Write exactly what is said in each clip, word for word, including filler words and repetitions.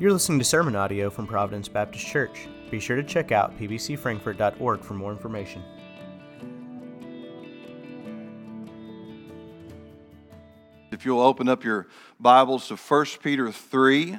You're listening to sermon audio from Providence Baptist Church. Be sure to check out p b c frankfort dot org for more information. If you'll open up your Bibles to First Peter three.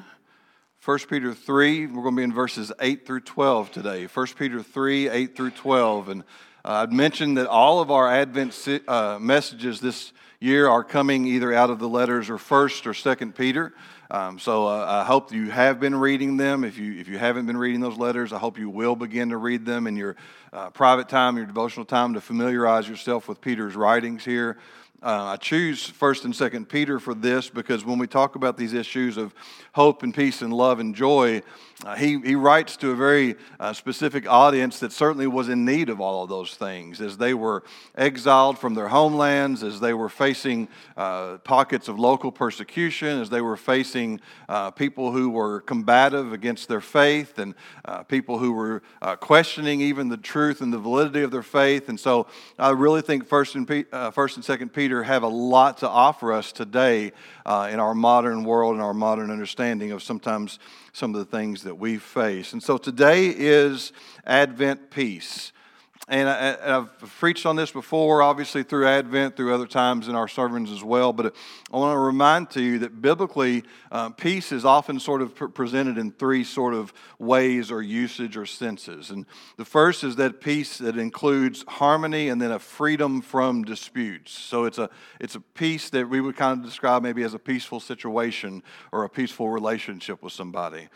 First Peter three, we're going to be in verses eight through twelve today. First Peter three, eight through twelve. And uh, I'd mentioned that all of our Advent si- uh, messages this year are coming either out of the letters or First or Second Peter. Um, so uh, I hope you have been reading them. If you if you haven't been reading those letters, I hope you will begin to read them in your uh, private time, your devotional time, to familiarize yourself with Peter's writings here. Uh, I choose First and Second Peter for this because when we talk about these issues of hope and peace and love and joy, uh, he, he writes to a very uh, specific audience that certainly was in need of all of those things. As they were exiled from their homelands, as they were facing uh, pockets of local persecution, as they were facing uh, people who were combative against their faith and uh, people who were uh, questioning even the truth and the validity of their faith. And so I really think First and Second Peter have a lot to offer us today uh, in our modern world and our modern understanding of sometimes some of the things that we face. And so today is Advent peace. And, I, and I've preached on this before, obviously through Advent, through other times in our sermons as well. But I want to remind to you that biblically, uh, peace is often sort of pre- presented in three sort of ways or usage or senses. And the first is that peace that includes harmony and then a freedom from disputes. So it's a it's a peace that we would kind of describe maybe as a peaceful situation or a peaceful relationship with somebody.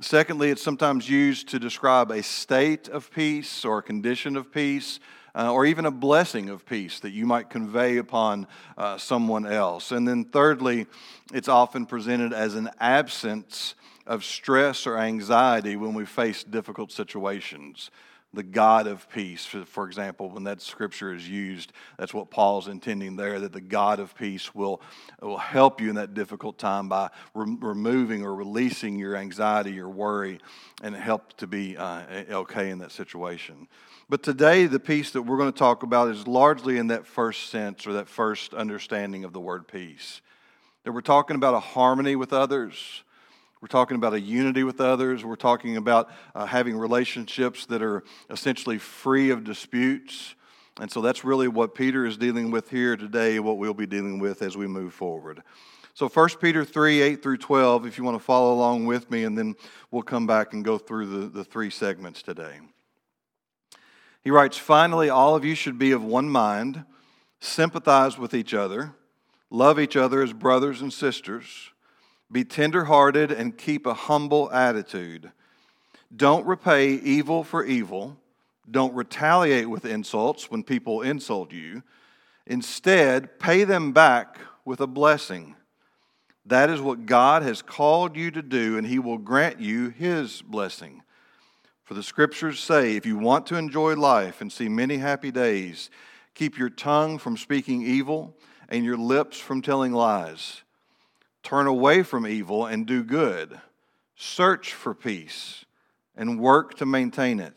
Secondly, it's sometimes used to describe a state of peace or a condition of peace uh, or even a blessing of peace that you might convey upon uh, someone else. And then thirdly, it's often presented as an absence of stress or anxiety when we face difficult situations. The God of peace, for example, when that scripture is used, that's what Paul's intending there, that the God of peace will, will help you in that difficult time by re- removing or releasing your anxiety, your worry, and help to be uh, okay in that situation. But today, the peace that we're going to talk about is largely in that first sense or that first understanding of the word peace. That we're talking about a harmony with others. We're talking about a unity with others. We're talking about uh, having relationships that are essentially free of disputes. And so that's really what Peter is dealing with here today, what we'll be dealing with as we move forward. So First Peter three, eight through twelve, if you want to follow along with me, and then we'll come back and go through the, the three segments today. He writes, "Finally, all of you should be of one mind, sympathize with each other, love each other as brothers and sisters. Be tender-hearted and keep a humble attitude. Don't repay evil for evil. Don't retaliate with insults when people insult you. Instead, pay them back with a blessing. That is what God has called you to do, and He will grant you His blessing. For the Scriptures say, if you want to enjoy life and see many happy days, keep your tongue from speaking evil and your lips from telling lies. Turn away from evil and do good. Search for peace and work to maintain it.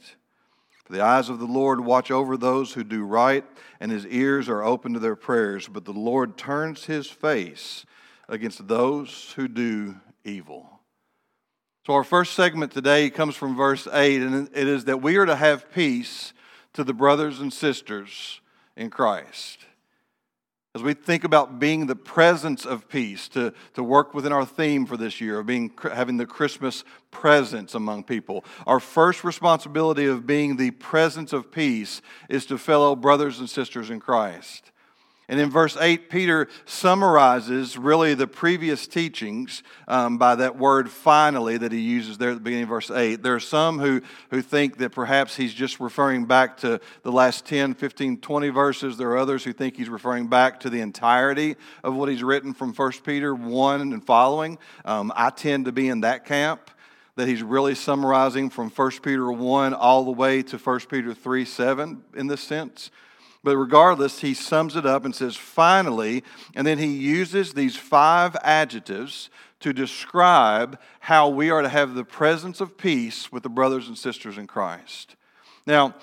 For the eyes of the Lord watch over those who do right, and His ears are open to their prayers. But the Lord turns His face against those who do evil." So our first segment today comes from verse eight, and it is that we are to have peace to the brothers and sisters in Christ. As we think about being the presence of peace, to, to work within our theme for this year, of being having the Christmas presence among people, our first responsibility of being the presence of peace is to fellow brothers and sisters in Christ. And in verse eight, Peter summarizes really the previous teachings um, by that word "finally" that he uses there at the beginning of verse eight. There are some who, who think that perhaps he's just referring back to the last ten, fifteen, twenty verses. There are others who think he's referring back to the entirety of what he's written from First Peter one and following. Um, I tend to be in that camp, that he's really summarizing from First Peter one all the way to First Peter three, seven in this sense. But regardless, he sums it up and says, "Finally," and then he uses these five adjectives to describe how we are to have the presence of peace with the brothers and sisters in Christ. Now,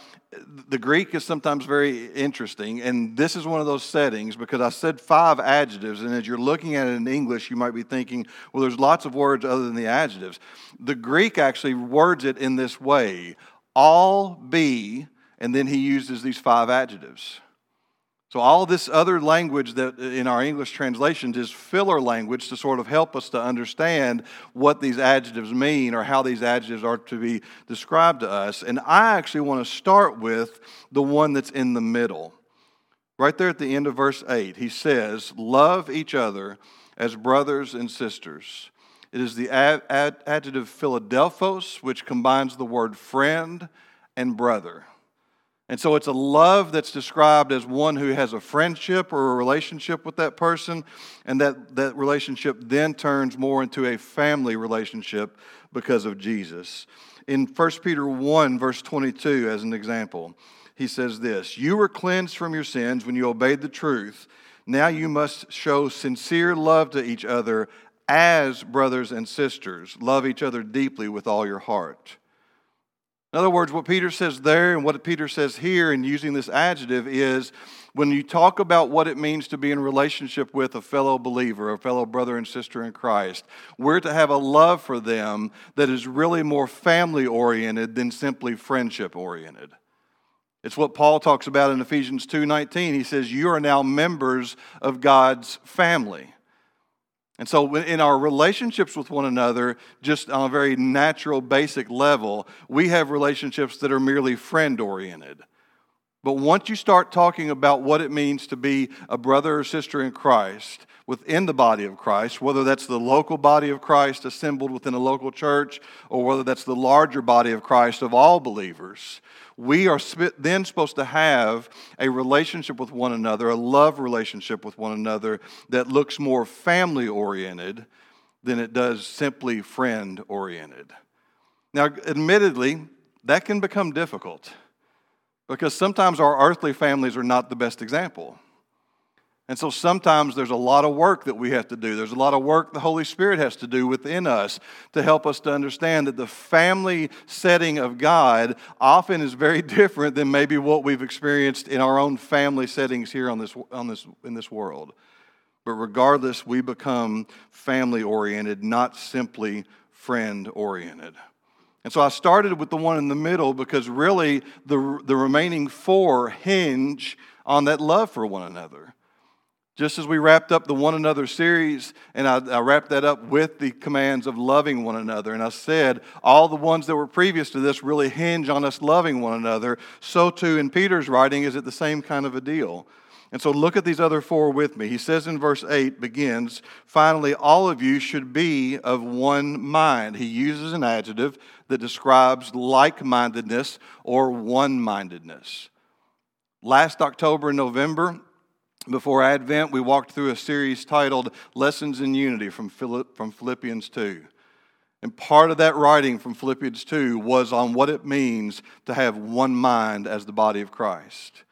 the Greek is sometimes very interesting, and this is one of those settings because I said five adjectives, and as you're looking at it in English, you might be thinking, well, there's lots of words other than the adjectives. The Greek actually words it in this way, all be, and then he uses these five adjectives. So all this other language that in our English translations is filler language to sort of help us to understand what these adjectives mean or how these adjectives are to be described to us. And I actually want to start with the one that's in the middle. Right there at the end of verse eight, he says, love each other as brothers and sisters. It is the ad- ad- adjective Philadelphos, which combines the word friend and brother. And so it's a love that's described as one who has a friendship or a relationship with that person, and that, that relationship then turns more into a family relationship because of Jesus. In First Peter one, verse twenty-two, as an example, he says this, you were cleansed from your sins when you obeyed the truth. Now you must show sincere love to each other as brothers and sisters. Love each other deeply with all your heart. In other words, what Peter says there and what Peter says here in using this adjective is when you talk about what it means to be in relationship with a fellow believer, a fellow brother and sister in Christ, we're to have a love for them that is really more family-oriented than simply friendship-oriented. It's what Paul talks about in Ephesians two nineteen. He says, you are now members of God's family. And so in our relationships with one another, just on a very natural, basic level, we have relationships that are merely friend-oriented. But once you start talking about what it means to be a brother or sister in Christ, within the body of Christ, whether that's the local body of Christ assembled within a local church, or whether that's the larger body of Christ of all believers, we are then supposed to have a relationship with one another, a love relationship with one another that looks more family-oriented than it does simply friend-oriented. Now, admittedly, that can become difficult because sometimes our earthly families are not the best example. And so sometimes there's a lot of work that we have to do. There's a lot of work the Holy Spirit has to do within us to help us to understand that the family setting of God often is very different than maybe what we've experienced in our own family settings here on this, on this, in this world. But regardless, we become family-oriented, not simply friend-oriented. And so I started with the one in the middle because really the, the remaining four hinge on that love for one another. Just as we wrapped up the one another series, and I, I wrapped that up with the commands of loving one another, and I said all the ones that were previous to this really hinge on us loving one another, so too in Peter's writing is it the same kind of a deal. And so look at these other four with me. He says in verse eight, begins, finally, all of you should be of one mind. He uses an adjective that describes like-mindedness or one-mindedness. Last October and November, before Advent, we walked through a series titled Lessons in Unity from Philippians two. And part of that writing from Philippians two was on what it means to have one mind as the body of Christ.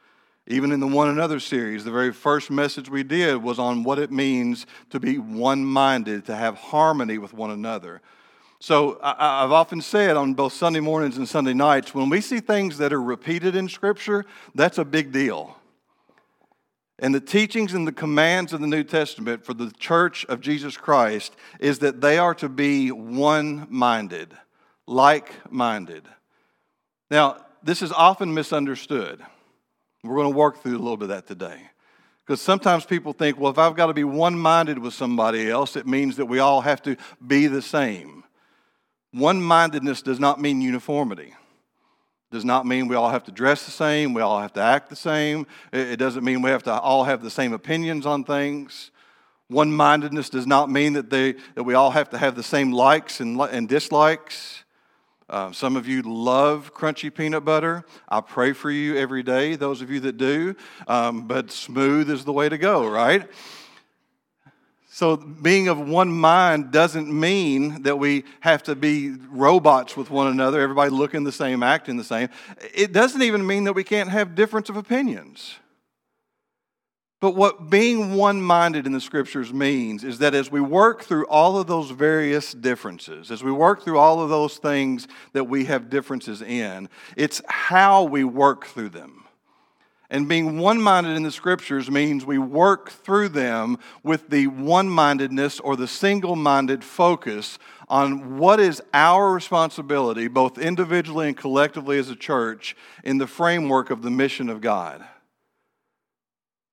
Even in the One Another series, the very first message we did was on what it means to be one-minded, to have harmony with one another. So I've often said on both Sunday mornings and Sunday nights, when we see things that are repeated in Scripture, that's a big deal. And the teachings and the commands of the New Testament for the church of Jesus Christ is that they are to be one-minded, like-minded. Now, this is often misunderstood. We're going to work through a little bit of that today. Because sometimes people think, well, if I've got to be one-minded with somebody else, it means that we all have to be the same. One-mindedness does not mean uniformity. Does not mean we all have to dress the same, we all have to act the same. It doesn't mean we have to all have the same opinions on things. One-mindedness does not mean that they that we all have to have the same likes and, and dislikes. Uh, some of you love crunchy peanut butter. I pray for you every day, those of you that do. Um, but smooth is the way to go, right? So being of one mind doesn't mean that we have to be robots with one another, everybody looking the same, acting the same. It doesn't even mean that we can't have difference of opinions. But what being one-minded in the Scriptures means is that as we work through all of those various differences, as we work through all of those things that we have differences in, it's how we work through them. And being one-minded in the Scriptures means we work through them with the one-mindedness or the single-minded focus on what is our responsibility, both individually and collectively as a church, in the framework of the mission of God.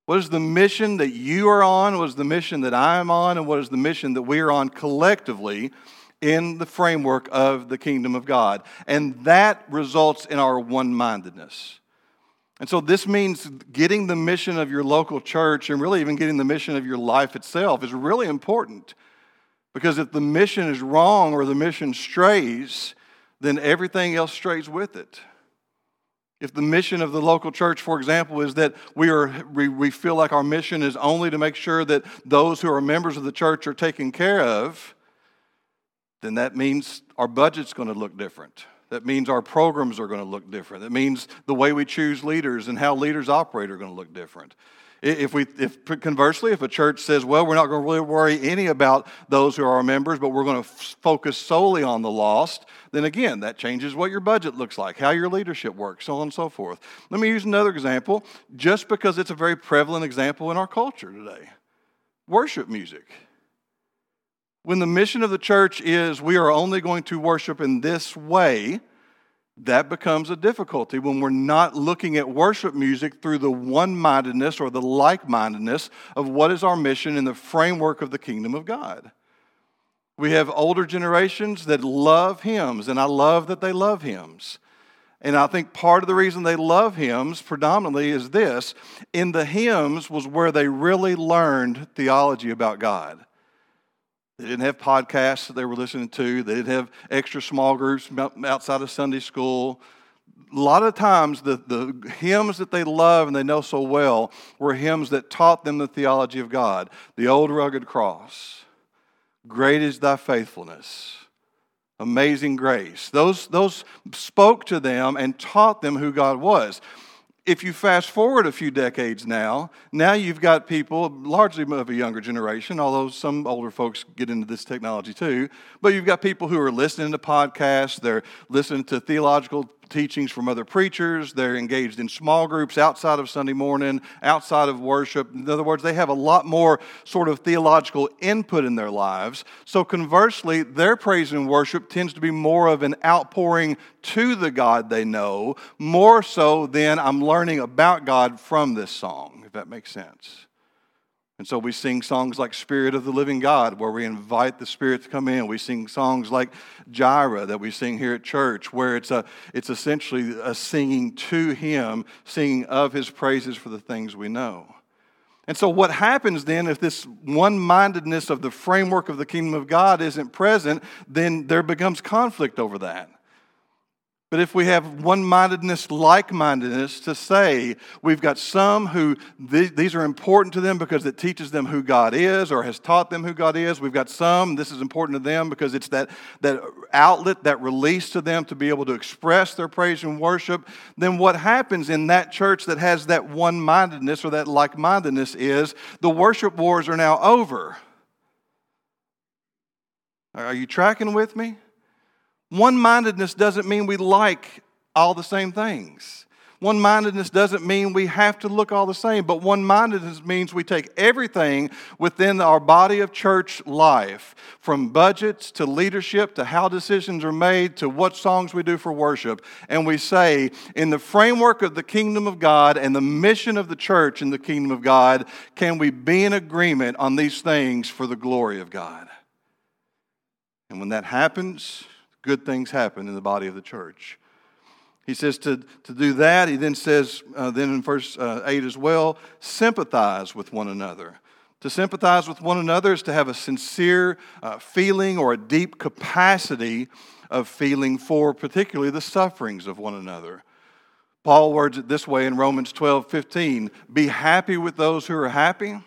What is the mission that you are on? What is the mission that I am on? And what is the mission that we are on collectively in the framework of the kingdom of God? And that results in our one-mindedness. And so this means getting the mission of your local church and really even getting the mission of your life itself is really important. Because if the mission is wrong or the mission strays, then everything else strays with it. If the mission of the local church, for example, is that we are we, we feel like our mission is only to make sure that those who are members of the church are taken care of, then that means our budget's going to look different. That means our programs are going to look different. That means the way we choose leaders and how leaders operate are going to look different. If we, if conversely, if a church says, well, we're not going to really worry any about those who are our members, but we're going to f- focus solely on the lost, then again, that changes what your budget looks like, how your leadership works, so on and so forth. Let me use another example, just because it's a very prevalent example in our culture today. Worship music. When the mission of the church is we are only going to worship in this way, that becomes a difficulty when we're not looking at worship music through the one-mindedness or the like-mindedness of what is our mission in the framework of the kingdom of God. We have older generations that love hymns, and I love that they love hymns. And I think part of the reason they love hymns predominantly is this. In the hymns was where they really learned theology about God. They didn't have podcasts that they were listening to. They didn't have extra small groups outside of Sunday school. A lot of times the, the hymns that they love and they know so well were hymns that taught them the theology of God. The Old Rugged Cross, Great Is Thy Faithfulness, Amazing Grace. Those, those spoke to them and taught them who God was. If you fast forward a few decades now, now you've got people, largely of a younger generation, although some older folks get into this technology too, but you've got people who are listening to podcasts, they're listening to theological teachings from other preachers, they're engaged in small groups outside of Sunday morning, outside of worship. In other words, they have a lot more sort of theological input in their lives. So conversely, their praise and worship tends to be more of an outpouring to the God they know, more so than I'm learning about God from this song, if that makes sense. And so we sing songs like Spirit of the Living God, where we invite the Spirit to come in. We sing songs like Jireh that we sing here at church, where it's a it's essentially a singing to him, singing of his praises for the things we know. And so what happens then if this one-mindedness of the framework of the kingdom of God isn't present, then there becomes conflict over that. But if we have one-mindedness, like-mindedness, to say we've got some who th- these are important to them because it teaches them who God is or has taught them who God is. We've got some, this is important to them because it's that, that outlet, that release to them to be able to express their praise and worship. Then what happens in that church that has that one-mindedness or that like-mindedness is the worship wars are now over. Are you tracking with me? One-mindedness doesn't mean we like all the same things. One-mindedness doesn't mean we have to look all the same, but one-mindedness means we take everything within our body of church life, from budgets to leadership to how decisions are made to what songs we do for worship, and we say, in the framework of the kingdom of God and the mission of the church in the kingdom of God, can we be in agreement on these things for the glory of God? And when that happens, good things happen in the body of the church. He says to, to do that, he then says, uh, then in verse uh, eight as well, sympathize with one another. To sympathize with one another is to have a sincere uh, feeling or a deep capacity of feeling for particularly the sufferings of one another. Paul words it this way in Romans twelve fifteen, be happy with those who are happy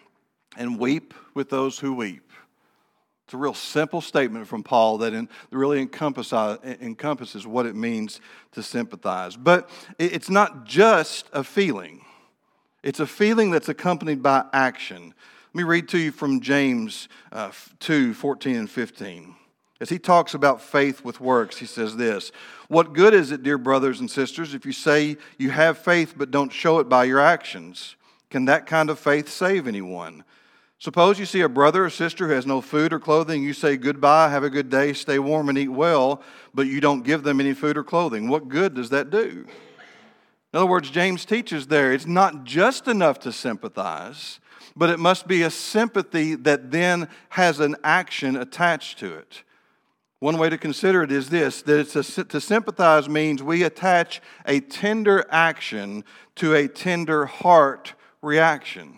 and weep with those who weep. It's a real simple statement from Paul that really encompasses what it means to sympathize. But it's not just a feeling. It's a feeling that's accompanied by action. Let me read to you from James uh, two, fourteen and fifteen. As he talks about faith with works, he says this: "What good is it, dear brothers and sisters, if you say you have faith but don't show it by your actions? Can that kind of faith save anyone? Suppose you see a brother or sister who has no food or clothing. You say goodbye, have a good day, stay warm and eat well, but you don't give them any food or clothing. What good does that do?" In other words, James teaches there, it's not just enough to sympathize, but it must be a sympathy that then has an action attached to it. One way to consider it is this, that it's a, to sympathize means we attach a tender action to a tender heart reaction.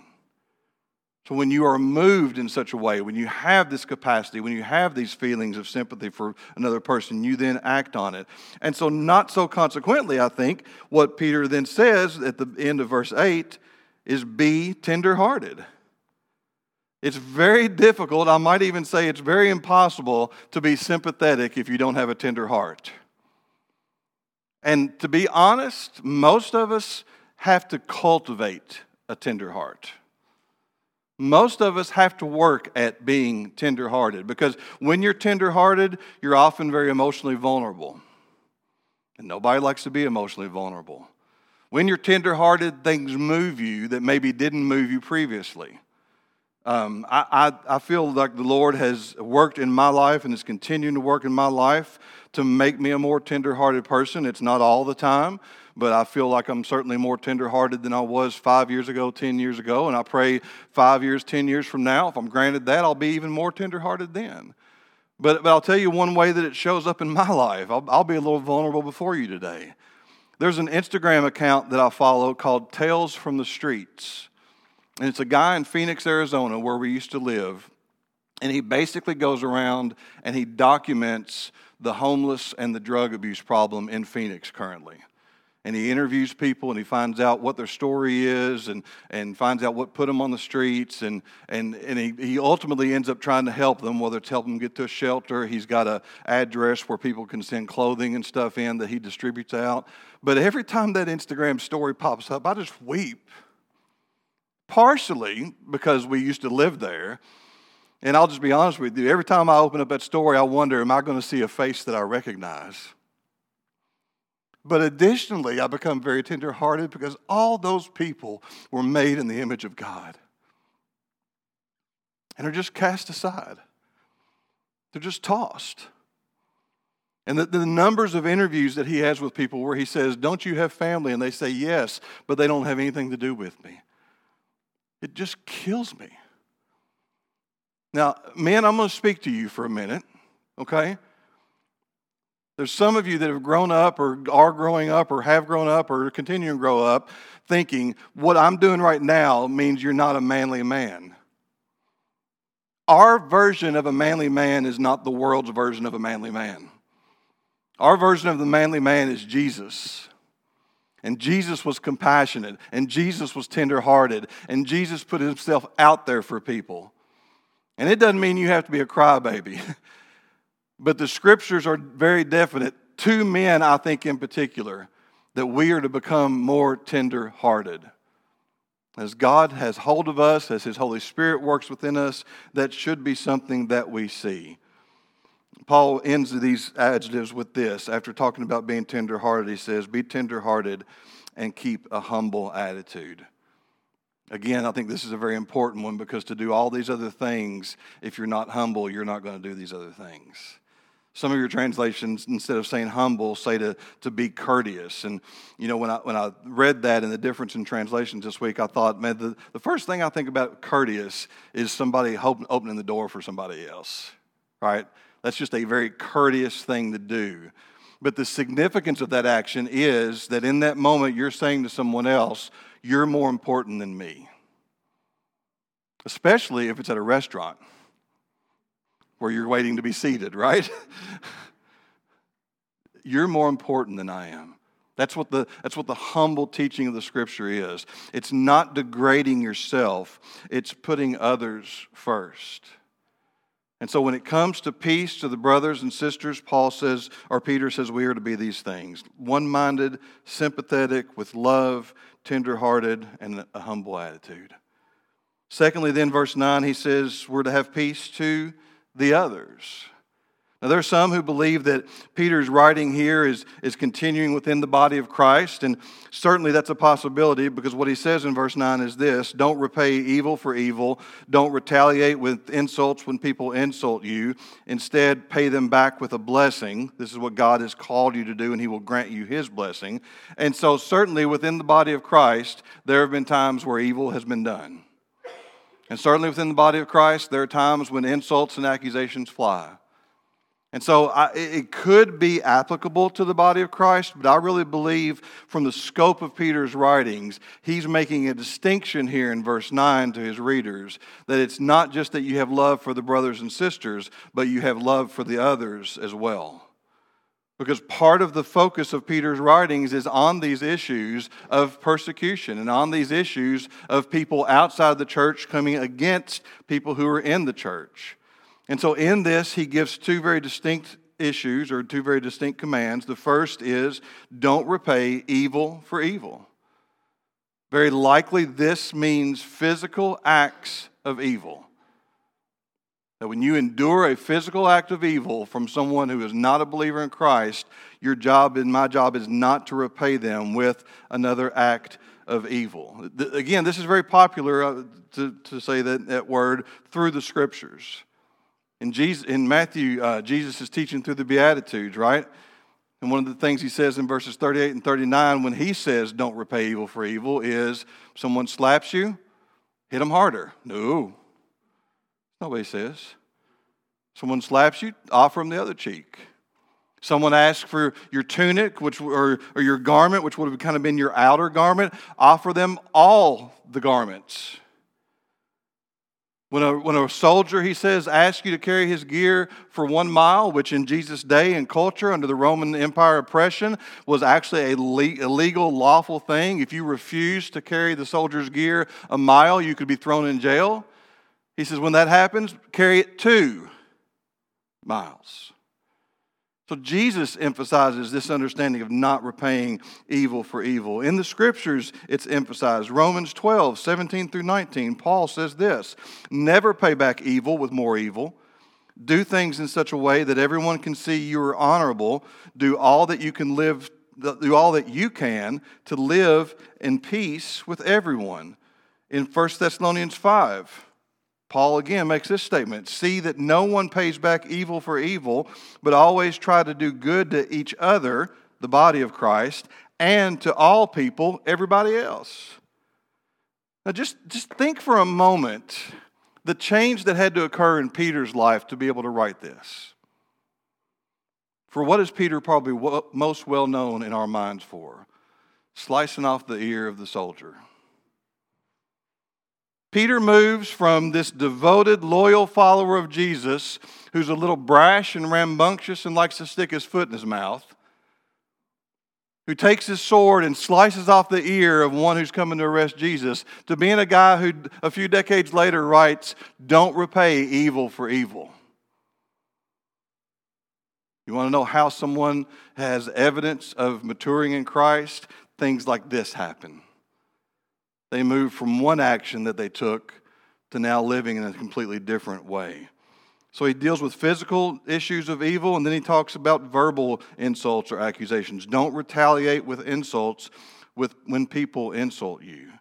So when you are moved in such a way, when you have this capacity, when you have these feelings of sympathy for another person, you then act on it. And so not so consequently, I think, what Peter then says at the end of verse eight is be tender-hearted. It's very difficult, I might even say it's very impossible to be sympathetic if you don't have a tender heart. And to be honest, most of us have to cultivate a tender heart. Most of us have to work at being tender-hearted, because when you're tender-hearted, you're often very emotionally vulnerable. And nobody likes to be emotionally vulnerable. When you're tender-hearted, things move you that maybe didn't move you previously. Um, I, I, I feel like the Lord has worked in my life and is continuing to work in my life to make me a more tender-hearted person. It's not all the time, but I feel like I'm certainly more tender-hearted than I was five years ago, ten years ago. And I pray five years, ten years from now, if I'm granted that, I'll be even more tender-hearted then. But, but I'll tell you one way that it shows up in my life. I'll, I'll be a little vulnerable before you today. There's an Instagram account that I follow called Tales from the Streets. And it's a guy in Phoenix, Arizona, where we used to live. And he basically goes around and he documents the homeless and the drug abuse problem in Phoenix currently. And he interviews people and he finds out what their story is and, and finds out what put them on the streets. And, and, and he, he ultimately ends up trying to help them, whether it's help them get to a shelter. He's got an address where people can send clothing and stuff in that he distributes out. But every time that Instagram story pops up, I just weep. Partially because we used to live there. And I'll just be honest with you, every time I open up that story, I wonder, am I going to see a face that I recognize? But additionally, I become very tender-hearted because all those people were made in the image of God and are just cast aside. They're just tossed. And the, the numbers of interviews that he has with people where he says, "Don't you have family?" And they say, "Yes, but they don't have anything to do with me." It just kills me. Now, man, I'm going to speak to you for a minute, okay? There's some of you that have grown up or are growing up or have grown up or continue to grow up thinking what I'm doing right now means you're not a manly man. Our version of a manly man is not the world's version of a manly man. Our version of the manly man is Jesus. And Jesus was compassionate, and Jesus was tender-hearted, and Jesus put himself out there for people. And it doesn't mean you have to be a crybaby. But the scriptures are very definite. Two men, I think in particular, that we are to become more tender-hearted. As God has hold of us, as his Holy Spirit works within us, that should be something that we see. Paul ends these adjectives with this. After talking about being tender-hearted, he says, be tender-hearted and keep a humble attitude. Again, I think this is a very important one, because to do all these other things, if you're not humble, you're not going to do these other things. Some of your translations, instead of saying humble, say to, to be courteous. And, you know, when I when I read that and the difference in translations this week, I thought, man, the, the first thing I think about courteous is somebody open, opening the door for somebody else, right? That's just a very courteous thing to do. But the significance of that action is that in that moment you're saying to someone else, you're more important than me. Especially if it's at a restaurant where you're waiting to be seated, right? You're more important than I am. That's what the that's what the humble teaching of the scripture is. It's not degrading yourself, it's putting others first. And so when it comes to peace to the brothers and sisters, Paul says, or Peter says, we are to be these things: one-minded, sympathetic, with love, tender-hearted, and a humble attitude. Secondly, then verse nine, he says, we're to have peace to the others. Now, there are some who believe that Peter's writing here is, is continuing within the body of Christ, and certainly that's a possibility, because what he says in verse nine is this: don't repay evil for evil, don't retaliate with insults when people insult you, instead pay them back with a blessing. This is what God has called you to do, and he will grant you his blessing. And so certainly within the body of Christ, there have been times where evil has been done. And certainly within the body of Christ, there are times when insults and accusations fly. And so I, it could be applicable to the body of Christ, but I really believe from the scope of Peter's writings, he's making a distinction here in verse nine to his readers, that it's not just that you have love for the brothers and sisters, but you have love for the others as well. Because part of the focus of Peter's writings is on these issues of persecution and on these issues of people outside the church coming against people who are in the church. And so in this, he gives two very distinct issues, or two very distinct commands. The first is, don't repay evil for evil. Very likely this means physical acts of evil. That when you endure a physical act of evil from someone who is not a believer in Christ, your job and my job is not to repay them with another act of evil. Again, this is very popular to, to say that, that word through the Scriptures. In, Jesus, in Matthew, uh, Jesus is teaching through the Beatitudes, right? And one of the things he says in verses thirty-eight and thirty-nine when he says don't repay evil for evil is, someone slaps you, hit them harder. No, nobody says. Someone slaps you, offer them the other cheek. Someone asks for your tunic, which or, or your garment, which would have kind of been your outer garment, offer them all the garments. When a, when a soldier, he says, asks you to carry his gear for one mile, which in Jesus' day and culture under the Roman Empire oppression was actually a le- illegal, lawful thing. If you refused to carry the soldier's gear a mile, you could be thrown in jail. He says, when that happens, carry it two miles. So Jesus emphasizes this understanding of not repaying evil for evil. In the Scriptures, it's emphasized. Romans twelve, seventeen through nineteen, Paul says this: never pay back evil with more evil. Do things in such a way that everyone can see you are honorable. Do all that you can live, do all that you can to live in peace with everyone. In First Thessalonians five. Paul again makes this statement: see that no one pays back evil for evil, but always try to do good to each other, the body of Christ, and to all people, everybody else. Now just, just think for a moment the change that had to occur in Peter's life to be able to write this. For what is Peter probably most well known in our minds for? Slicing off the ear of the soldier. Peter moves from this devoted, loyal follower of Jesus, who's a little brash and rambunctious and likes to stick his foot in his mouth, who takes his sword and slices off the ear of one who's coming to arrest Jesus, to being a guy who a few decades later writes, don't repay evil for evil. You want to know how someone has evidence of maturing in Christ? Things like this happen. They moved from one action that they took to now living in a completely different way. So he deals with physical issues of evil, and then he talks about verbal insults or accusations. Don't retaliate with insults with when people insult you.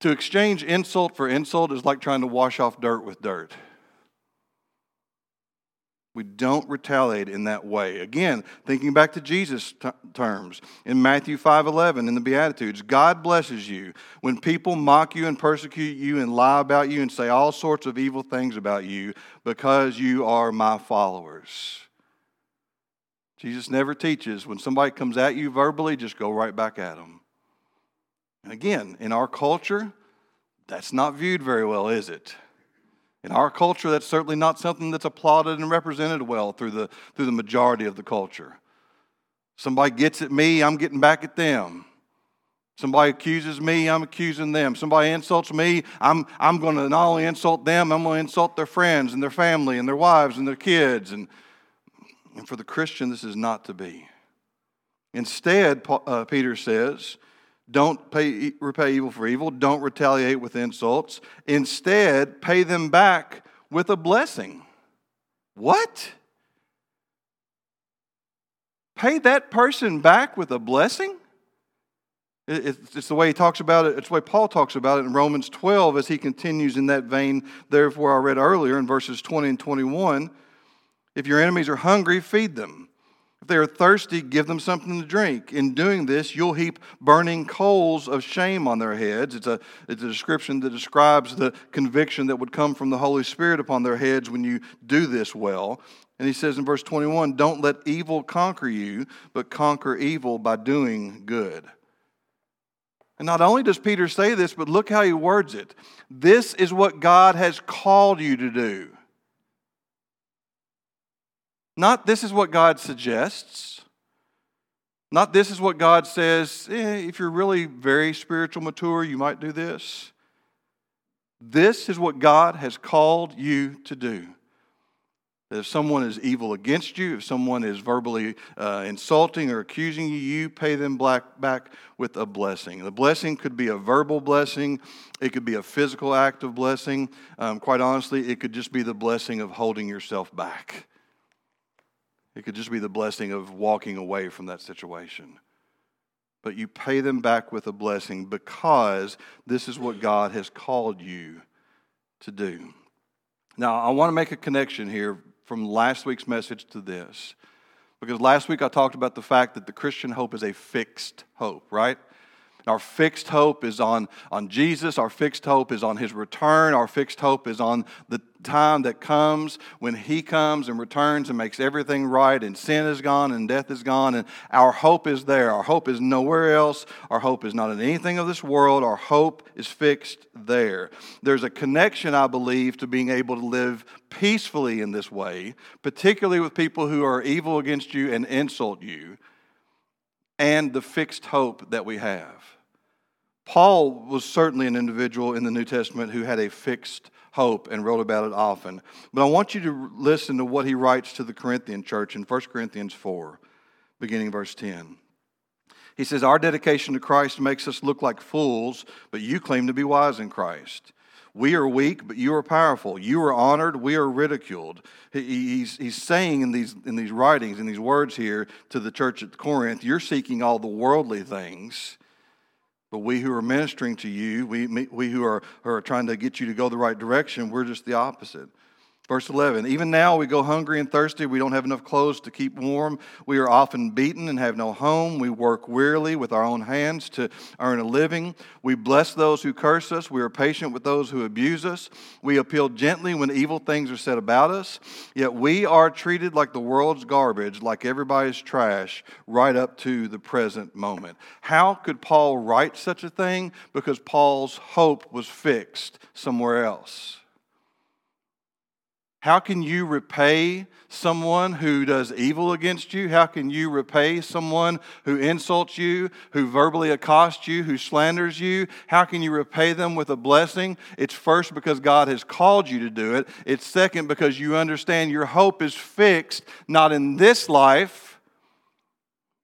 To exchange insult for insult is like trying to wash off dirt with dirt. We don't retaliate in that way. Again, thinking back to Jesus' t- terms, in Matthew five eleven, in the Beatitudes, God blesses you when people mock you and persecute you and lie about you and say all sorts of evil things about you because you are my followers. Jesus never teaches when somebody comes at you verbally, just go right back at them. And again, in our culture, that's not viewed very well, is it? In our culture, that's certainly not something that's applauded and represented well through the through the majority of the culture. Somebody gets at me, I'm getting back at them. Somebody accuses me, I'm accusing them. Somebody insults me, I'm I'm going to not only insult them, I'm going to insult their friends and their family and their wives and their kids. And, and for the Christian, this is not to be. Instead, uh, Peter says, don't pay, repay evil for evil. Don't retaliate with insults. Instead, pay them back with a blessing. What? Pay that person back with a blessing? It's the way he talks about it. It's the way Paul talks about it in Romans twelve as he continues in that vein. Therefore, I read earlier in verses twenty and twenty-one, if your enemies are hungry, feed them. If they are thirsty, give them something to drink. In doing this, you'll heap burning coals of shame on their heads. It's a, it's a description that describes the conviction that would come from the Holy Spirit upon their heads when you do this well. And he says in verse twenty-one, don't let evil conquer you, but conquer evil by doing good. And not only does Peter say this, but look how he words it. This is what God has called you to do. Not this is what God suggests. Not this is what God says, eh, if you're really very spiritual mature, you might do this. This is what God has called you to do. If someone is evil against you, if someone is verbally uh, insulting or accusing you, you pay them back, back with a blessing. The blessing could be a verbal blessing. It could be a physical act of blessing. Um, quite honestly, it could just be the blessing of holding yourself back. It could just be the blessing of walking away from that situation. But you pay them back with a blessing because this is what God has called you to do. Now, I want to make a connection here from last week's message to this. Because last week I talked about the fact that the Christian hope is a fixed hope, right? Our fixed hope is on, on Jesus. Our fixed hope is on His return. Our fixed hope is on the time that comes when He comes and returns and makes everything right and sin is gone and death is gone. And our hope is there. Our hope is nowhere else. Our hope is not in anything of this world. Our hope is fixed there. There's a connection, I believe, to being able to live peacefully in this way, particularly with people who are evil against you and insult you, and the fixed hope that we have. Paul was certainly an individual in the New Testament who had a fixed hope and wrote about it often. But I want you to listen to what he writes to the Corinthian church in First Corinthians four, beginning verse ten. He says, our dedication to Christ makes us look like fools, but you claim to be wise in Christ. We are weak, but you are powerful. You are honored, we are ridiculed. He's, he's saying in these, in these writings, in these words here to the church at Corinth, you're seeking all the worldly things. But we who are ministering to you, we we who are, who are trying to get you to go the right direction, we're just the opposite. Verse eleven, even now we go hungry and thirsty. We don't have enough clothes to keep warm. We are often beaten and have no home. We work wearily with our own hands to earn a living. We bless those who curse us. We are patient with those who abuse us. We appeal gently when evil things are said about us. Yet we are treated like the world's garbage, like everybody's trash, right up to the present moment. How could Paul write such a thing? Because Paul's hope was fixed somewhere else. How can you repay someone who does evil against you? How can you repay someone who insults you, who verbally accosts you, who slanders you? How can you repay them with a blessing? It's first because God has called you to do it. It's second because you understand your hope is fixed, not in this life,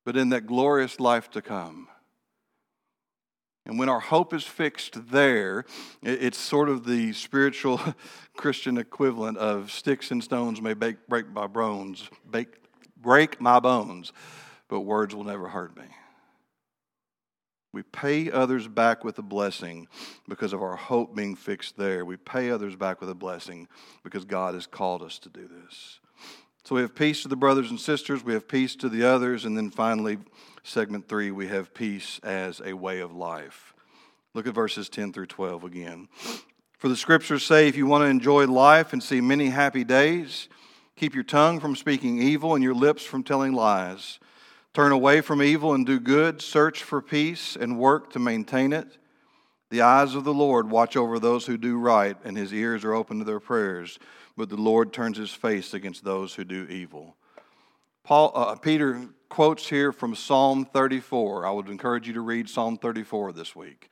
but in that glorious life to come. And when our hope is fixed there, it's sort of the spiritual Christian equivalent of sticks and stones may break, break my bones, break, break my bones, but words will never hurt me. We pay others back with a blessing because of our hope being fixed there. We pay others back with a blessing because God has called us to do this. So we have peace to the brothers and sisters, we have peace to the others, and then finally, segment three, we have peace as a way of life. Look at verses ten through twelve again. For the scriptures say, if you want to enjoy life and see many happy days, keep your tongue from speaking evil and your lips from telling lies. Turn away from evil and do good, search for peace and work to maintain it. The eyes of the Lord watch over those who do right, and His ears are open to their prayers. But the Lord turns His face against those who do evil. Paul, uh, Peter quotes here from Psalm thirty-four. I would encourage you to read Psalm thirty-four this week.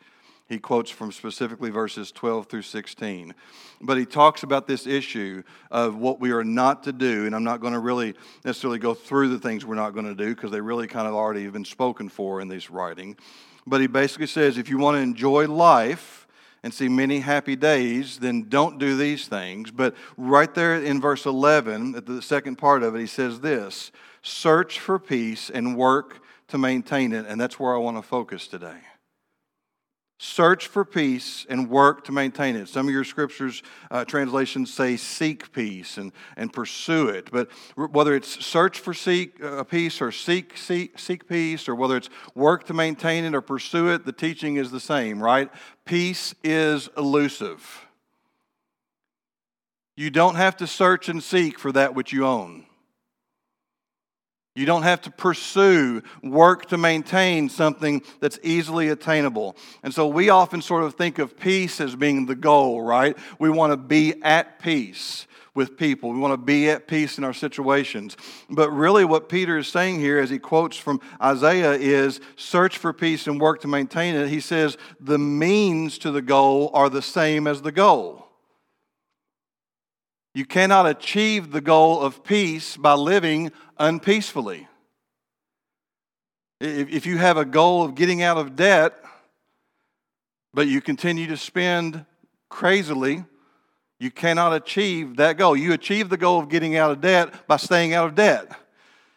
He quotes from specifically verses twelve through sixteen. But he talks about this issue of what we are not to do. And I'm not going to really necessarily go through the things we're not going to do because they really kind of already have been spoken for in this writing. But he basically says if you want to enjoy life and see many happy days, then don't do these things. But right there in verse eleven, at the second part of it, he says this: search for peace and work to maintain it. And that's where I want to focus today. Search for peace and work to maintain it. Some of your scriptures, uh, translations say seek peace and, and pursue it. But whether it's search for seek uh, peace or seek, seek seek peace, or whether it's work to maintain it or pursue it, the teaching is the same, right? Peace is elusive. You don't have to search and seek for that which you own. You don't have to pursue, work to maintain something that's easily attainable. And so we often sort of think of peace as being the goal, right? We want to be at peace with people. We want to be at peace in our situations. But really what Peter is saying here, as he quotes from Isaiah, is search for peace and work to maintain it. He says the means to the goal are the same as the goal. You cannot achieve the goal of peace by living unpeacefully. If you have a goal of getting out of debt, but you continue to spend crazily, you cannot achieve that goal. You achieve the goal of getting out of debt by staying out of debt.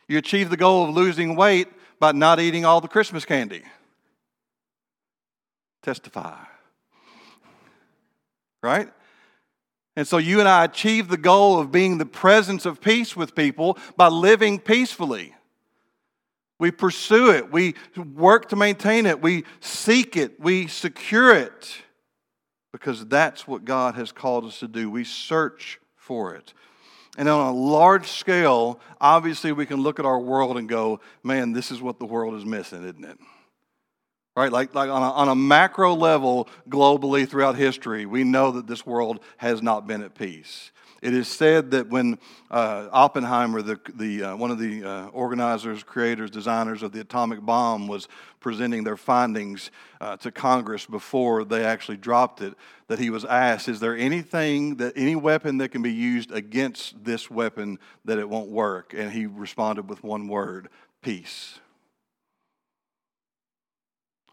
You achieve the goal of losing weight by not eating all the Christmas candy. Testify. Right? And so you and I achieve the goal of being the presence of peace with people by living peacefully. We pursue it. We work to maintain it. We seek it. We secure it. Because that's what God has called us to do. We search for it. And on a large scale, obviously we can look at our world and go, man, this is what the world is missing, isn't it? Right, like, like on a, on a macro level, globally throughout history, we know that this world has not been at peace. It is said that when uh, Oppenheimer, the the uh, one of the uh, organizers, creators, designers of the atomic bomb, was presenting their findings uh, to Congress before they actually dropped it, that he was asked, "Is there anything that any weapon that can be used against this weapon that it won't work?" And he responded with one word: peace.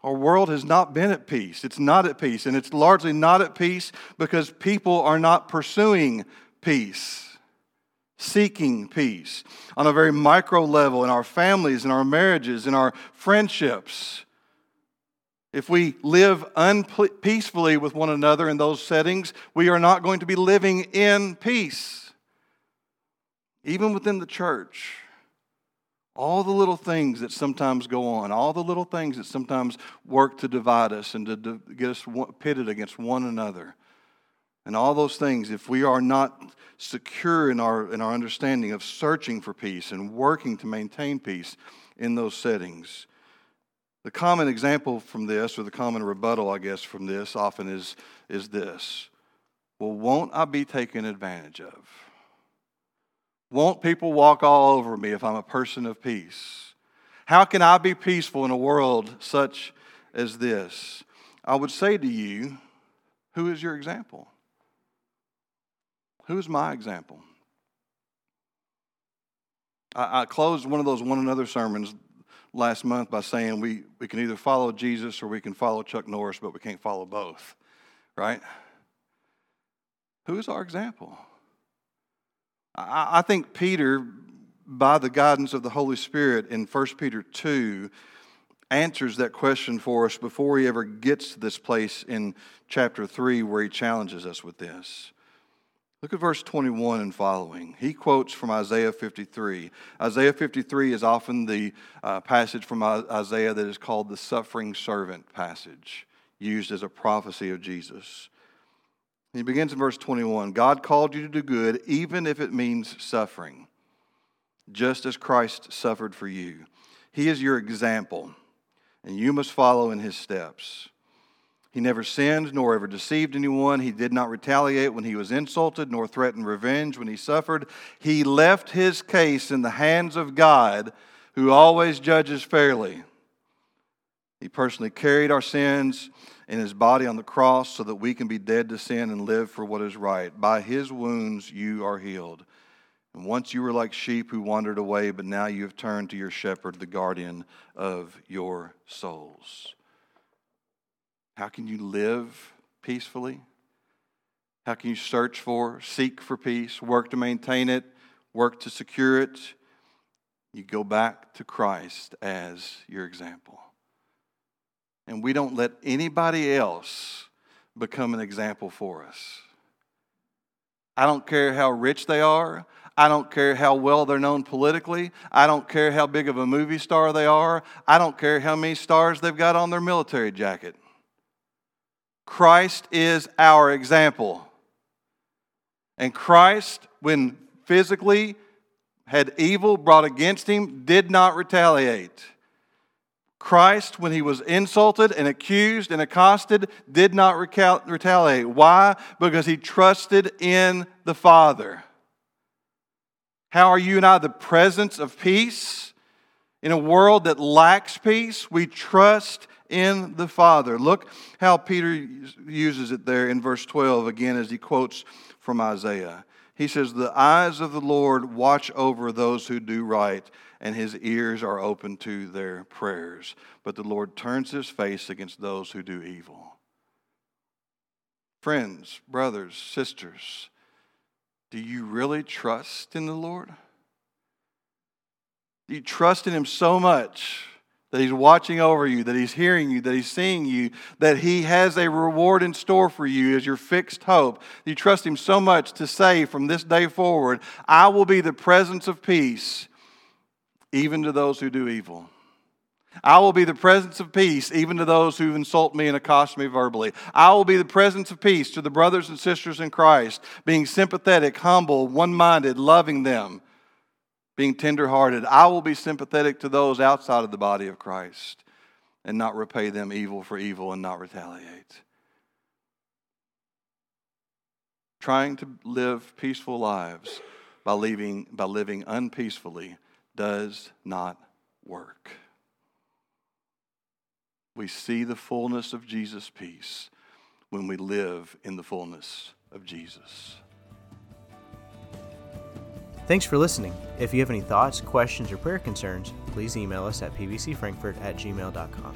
Our world has not been at peace. It's not at peace. And it's largely not at peace because people are not pursuing peace, seeking peace. On a very micro level, in our families, in our marriages, in our friendships, if we live unpeacefully with one another in those settings, we are not going to be living in peace. Even within the church. All the little things that sometimes go on, all the little things that sometimes work to divide us and to, to get us pitted against one another. And all those things, if we are not secure in our, in our understanding of searching for peace and working to maintain peace in those settings. The common example from this, or the common rebuttal, I guess, from this often is, is this. Well, won't I be taken advantage of? Won't people walk all over me if I'm a person of peace? How can I be peaceful in a world such as this? I would say to you, who is your example? Who is my example? I, I closed one of those one another sermons last month by saying we, we can either follow Jesus or we can follow Chuck Norris, but we can't follow both, right? Who is our example? I think Peter, by the guidance of the Holy Spirit in First Peter two, answers that question for us before he ever gets to this place in chapter three where he challenges us with this. Look at verse twenty-one and following. He quotes from Isaiah fifty-three. Isaiah fifty-three is often the uh, passage from Isaiah that is called the suffering servant passage, used as a prophecy of Jesus. He begins in verse twenty-one. God called you to do good, even if it means suffering, just as Christ suffered for you. He is your example, and you must follow in his steps. He never sinned, nor ever deceived anyone. He did not retaliate when he was insulted, nor threatened revenge when he suffered. He left his case in the hands of God, who always judges fairly. He personally carried our sins in his body on the cross so that we can be dead to sin and live for what is right. By his wounds you are healed. And once you were like sheep who wandered away, but now you have turned to your shepherd, the guardian of your souls. How can you live peacefully? How can you search for, seek for peace, work to maintain it, work to secure it? You go back to Christ as your example. And we don't let anybody else become an example for us. I don't care how rich they are. I don't care how well they're known politically. I don't care how big of a movie star they are. I don't care how many stars they've got on their military jacket. Christ is our example. And Christ, when physically had evil brought against him, did not retaliate. Christ, when he was insulted and accused and accosted, did not retaliate. Why? Because he trusted in the Father. How are you and I the presence of peace? In a world that lacks peace, we trust in the Father. Look how Peter uses it there in verse twelve again as he quotes from Isaiah. He says, "The eyes of the Lord watch over those who do right, and his ears are open to their prayers. But the Lord turns his face against those who do evil." Friends, brothers, sisters, do you really trust in the Lord? Do you trust in him so much that he's watching over you, that he's hearing you, that he's seeing you, that he has a reward in store for you as your fixed hope? You trust him so much to say from this day forward, I will be the presence of peace even to those who do evil. I will be the presence of peace even to those who insult me and accost me verbally. I will be the presence of peace to the brothers and sisters in Christ, being sympathetic, humble, one-minded, loving them, being tenderhearted. I will be sympathetic to those outside of the body of Christ and not repay them evil for evil and not retaliate. Trying to live peaceful lives by living, by living unpeacefully does not work. We see the fullness of Jesus' peace when we live in the fullness of Jesus. Thanks for listening. If you have any thoughts, questions, or prayer concerns, please email us at p b c frankfort at gmail dot com.